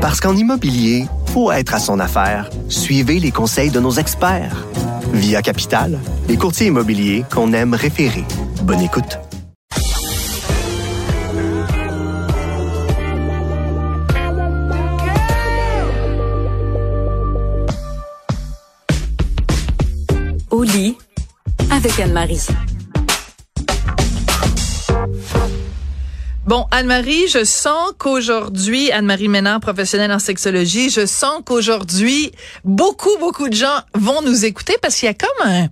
Parce qu'en immobilier, faut être à son affaire. Suivez les conseils de nos experts. Via Capital, les courtiers immobiliers qu'on aime référer. Bonne écoute. Au lit avec Anne-Marie. Bon, Anne-Marie, je sens qu'aujourd'hui, Anne-Marie Ménard, professionnelle en sexologie, je sens qu'aujourd'hui, beaucoup de gens vont nous écouter parce qu'il y a comme une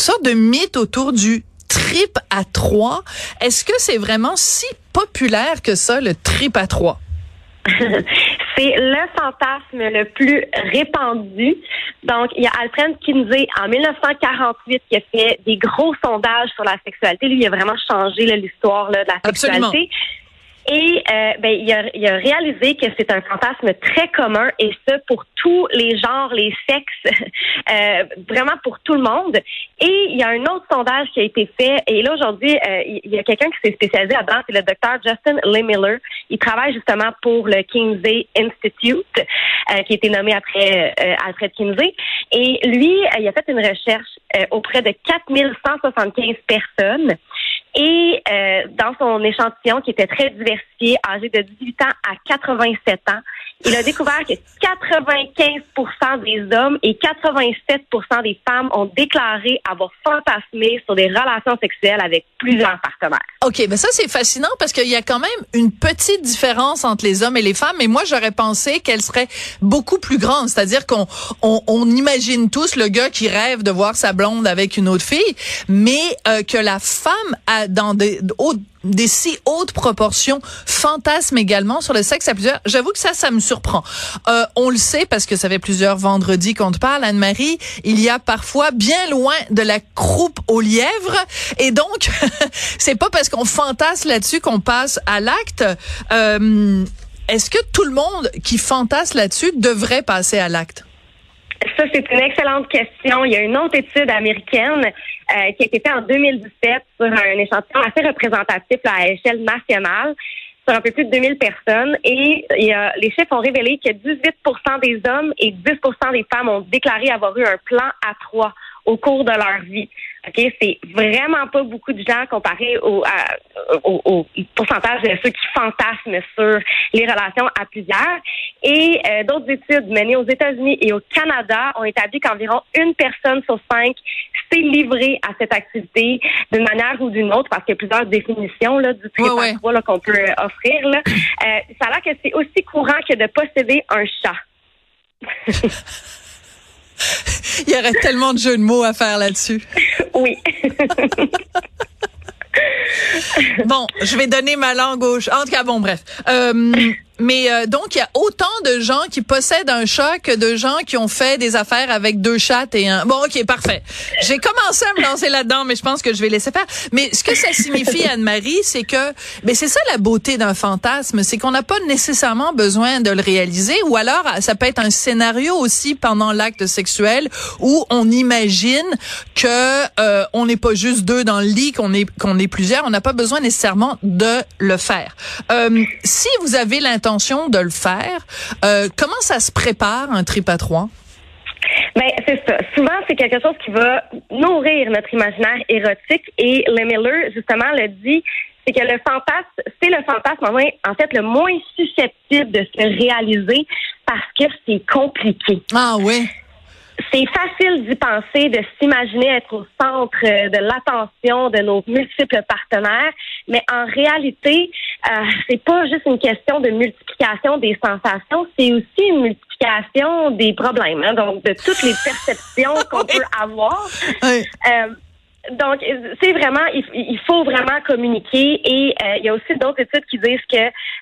sorte de mythe autour du trip à trois. Est-ce que c'est vraiment si populaire que ça, le trip à trois? C'est le fantasme le plus répandu. Donc, il y a Alfred Kinsey, en 1948, qui a fait des gros sondages sur la sexualité. Lui, il a vraiment changé l'histoire de la sexualité. Absolument. Et il a réalisé que c'est un fantasme très commun, et ce, pour tous les genres, les sexes, vraiment pour tout le monde. Et il y a un autre sondage qui a été fait, et là, aujourd'hui, il y a quelqu'un qui s'est spécialisé là-dedans, c'est le docteur Justin Lehmiller. Il travaille justement pour le Kinsey Institute, qui a été nommé après Alfred Kinsey. Et lui, il a fait une recherche auprès de 4175 personnes. Et dans son échantillon, qui était très diversifié, âgé de 18 ans à 87 ans, il a découvert que 95% des hommes et 87% des femmes ont déclaré avoir fantasmé sur des relations sexuelles avec plusieurs partenaires. OK, ben ça, c'est fascinant parce qu'il y a quand même une petite différence entre les hommes et les femmes, mais moi, j'aurais pensé qu'elle serait beaucoup plus grande. C'est-à-dire qu'on imagine tous le gars qui rêve de voir sa blonde avec une autre fille, mais que la femme a dans des si hautes proportions, fantasme également sur le sexe à plusieurs. J'avoue que ça me surprend. On le sait parce que ça fait plusieurs vendredis qu'on te parle, Anne-Marie, il y a parfois bien loin de la croupe aux lièvres, et donc c'est pas parce qu'on fantasme là-dessus qu'on passe à l'acte. Est-ce que tout le monde qui fantasme là-dessus devrait passer à l'acte? Ça, c'est une excellente question. Il y a une autre étude américaine qui a été faite en 2017 sur un échantillon assez représentatif là, à échelle nationale, sur un peu plus de 2000 personnes. Et les chiffres ont révélé que 18% des hommes et 10% des femmes ont déclaré avoir eu un plan à trois au cours de leur vie. OK, c'est vraiment pas beaucoup de gens comparé au pourcentage de ceux qui fantasment sur les relations à plusieurs. Et d'autres études menées aux États-Unis et au Canada ont établi qu'environ une personne sur 5 s'est livrée à cette activité d'une manière ou d'une autre, parce qu'il y a plusieurs définitions là, du trip à trois qu'on peut offrir. Là. Ça a l'air que c'est aussi courant que de posséder un chat. Il y aurait tellement de jeux de mots à faire là-dessus. Oui. Bon, je vais donner ma langue gauche. En tout cas, bon, bref. Mais donc, il y a autant de gens qui possèdent un chat que de gens qui ont fait des affaires avec deux chattes et un... Bon, OK, parfait. J'ai commencé à me lancer là-dedans, mais je pense que je vais laisser faire. Mais ce que ça signifie, Anne-Marie, c'est que... Mais c'est ça la beauté d'un fantasme, c'est qu'on n'a pas nécessairement besoin de le réaliser, ou alors ça peut être un scénario aussi pendant l'acte sexuel où on imagine que on n'est pas juste deux dans le lit, qu'on est plusieurs, on n'a pas besoin nécessairement de le faire. Si vous avez l'intention de le faire. Comment ça se prépare, un trip à trois? Ben c'est ça. Souvent, c'est quelque chose qui va nourrir notre imaginaire érotique, et Lehmiller, justement, le dit, c'est que le fantasme, c'est le fantasme en fait le moins susceptible de se réaliser parce que c'est compliqué. Ah oui. C'est facile d'y penser, de s'imaginer être au centre de l'attention de nos multiples partenaires, mais en réalité, c'est pas juste une question de multiplication des sensations, c'est aussi une multiplication des problèmes, hein, donc de toutes les perceptions qu'on peut avoir. Oui. Donc, c'est vraiment, il faut vraiment communiquer et il y a aussi d'autres études qui disent que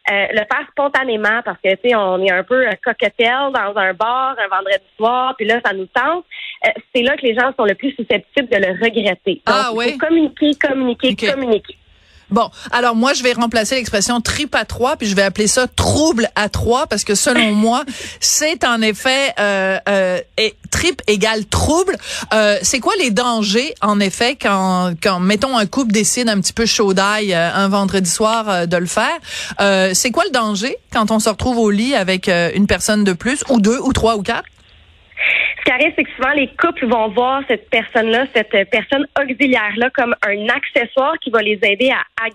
le faire spontanément, parce que, tu sais, on est un peu cocktail dans un bar un vendredi soir, puis là, ça nous tente, c'est là que les gens sont le plus susceptibles de le regretter. Donc, il faut communiquer. Bon, alors moi, je vais remplacer l'expression trip à trois, puis je vais appeler ça trouble à trois, parce que selon moi, c'est en effet trip égale trouble. C'est quoi les dangers, en effet, quand mettons, un couple décide un petit peu chaudaille un vendredi soir de le faire? C'est quoi le danger quand on se retrouve au lit avec une personne de plus, ou deux, ou trois, ou quatre? Ce qui arrive, c'est que souvent, les couples vont voir cette personne auxiliaire-là comme un accessoire qui va les aider à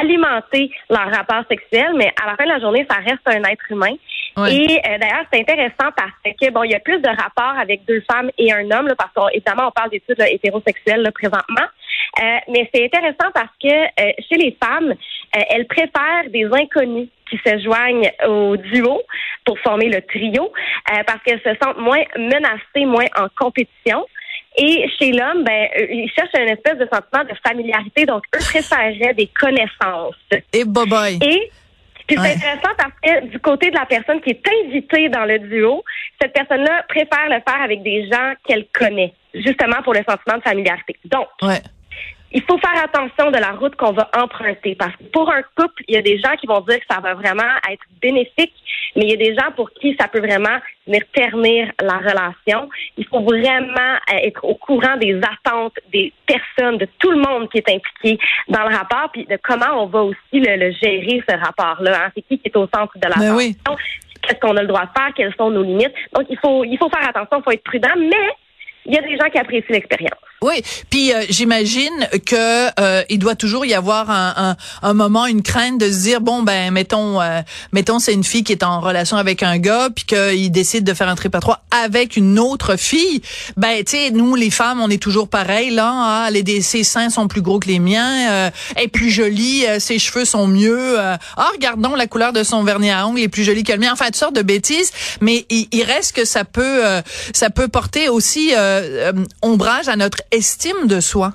alimenter leur rapport sexuel, mais à la fin de la journée, ça reste un être humain. Oui. Et d'ailleurs, c'est intéressant parce que bon, il y a plus de rapports avec deux femmes et un homme, là, parce qu'évidemment, on parle d'études hétérosexuelles là, présentement. Mais c'est intéressant parce que chez les femmes, elles préfèrent des inconnus qui se joignent au duo pour former le trio parce qu'elles se sentent moins menacées, moins en compétition. Et chez l'homme, ben, ils cherchent une espèce de sentiment de familiarité, donc eux préféreraient des connaissances. Et boboy. Et puis c'est intéressant parce que du côté de la personne qui est invitée dans le duo, cette personne-là préfère le faire avec des gens qu'elle connaît, justement pour le sentiment de familiarité. Donc, il faut faire attention de la route qu'on va emprunter parce que pour un couple, il y a des gens qui vont dire que ça va vraiment être bénéfique, mais il y a des gens pour qui ça peut vraiment venir ternir la relation. Il faut vraiment être au courant des attentes des personnes, de tout le monde qui est impliqué dans le rapport, puis de comment on va aussi le gérer, ce rapport-là. Hein? C'est qui est au centre de la relation? Oui. Qu'est-ce qu'on a le droit de faire? Quelles sont nos limites? Donc, il faut faire attention, il faut être prudent, mais il y a des gens qui apprécient l'expérience. Oui, puis j'imagine que il doit toujours y avoir un moment, une crainte de se dire bon ben mettons c'est une fille qui est en relation avec un gars puis qu'il décide de faire un trip à trois avec une autre fille. Ben tu sais, nous les femmes on est toujours pareil là, ses seins sont plus gros que les miens, elle est plus jolie, ses cheveux sont mieux. Regardons la couleur de son vernis à ongles, il est plus joli que le mien. Enfin, toutes sortes de bêtises, mais il reste que ça peut porter aussi ombrage à notre estime de soi.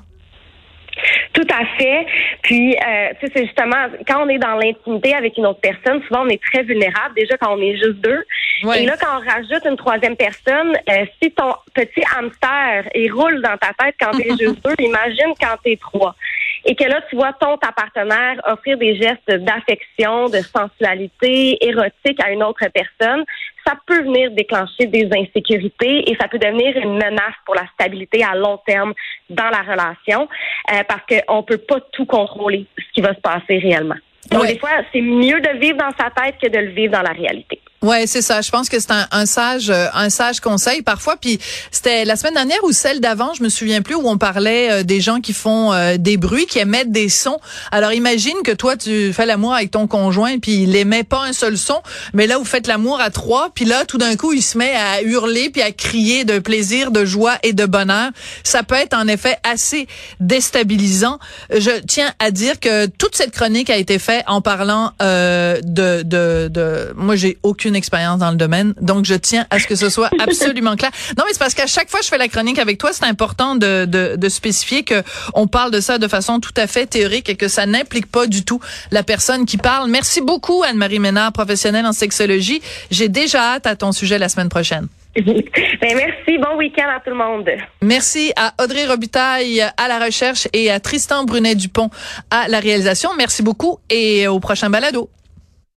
Tout à fait. Puis, tu sais, c'est justement, quand on est dans l'intimité avec une autre personne, souvent, on est très vulnérable, déjà quand on est juste deux. Ouais. Et là, quand on rajoute une troisième personne, si ton petit hamster, il roule dans ta tête quand t'es juste deux, imagine quand t'es trois. Et que là, tu vois ta partenaire offrir des gestes d'affection, de sensualité, érotique à une autre personne, ça peut venir déclencher des insécurités et ça peut devenir une menace pour la stabilité à long terme dans la relation parce qu'on ne peut pas tout contrôler ce qui va se passer réellement. Donc, Des fois, c'est mieux de vivre dans sa tête que de le vivre dans la réalité. Ouais, c'est ça. Je pense que c'est un sage conseil parfois. Puis c'était la semaine dernière ou celle d'avant, je me souviens plus, où on parlait des gens qui font des bruits, qui émettent des sons. Alors imagine que toi tu fais l'amour avec ton conjoint puis il émet pas un seul son, mais là vous faites l'amour à trois, puis là tout d'un coup il se met à hurler puis à crier de plaisir, de joie et de bonheur. Ça peut être en effet assez déstabilisant. Je tiens à dire que toute cette chronique a été faite en parlant de moi j'ai aucune expérience dans le domaine, donc je tiens à ce que ce soit absolument clair. Non, mais c'est parce qu'à chaque fois je fais la chronique avec toi, c'est important de spécifier que on parle de ça de façon tout à fait théorique et que ça n'implique pas du tout la personne qui parle. Merci beaucoup Anne-Marie Ménard, professionnelle en sexologie. J'ai déjà hâte à ton sujet la semaine prochaine. Ben merci, bon week-end à tout le monde. Merci à Audrey Robitaille à la recherche et à Tristan Brunet-Dupont à la réalisation. Merci beaucoup et au prochain balado.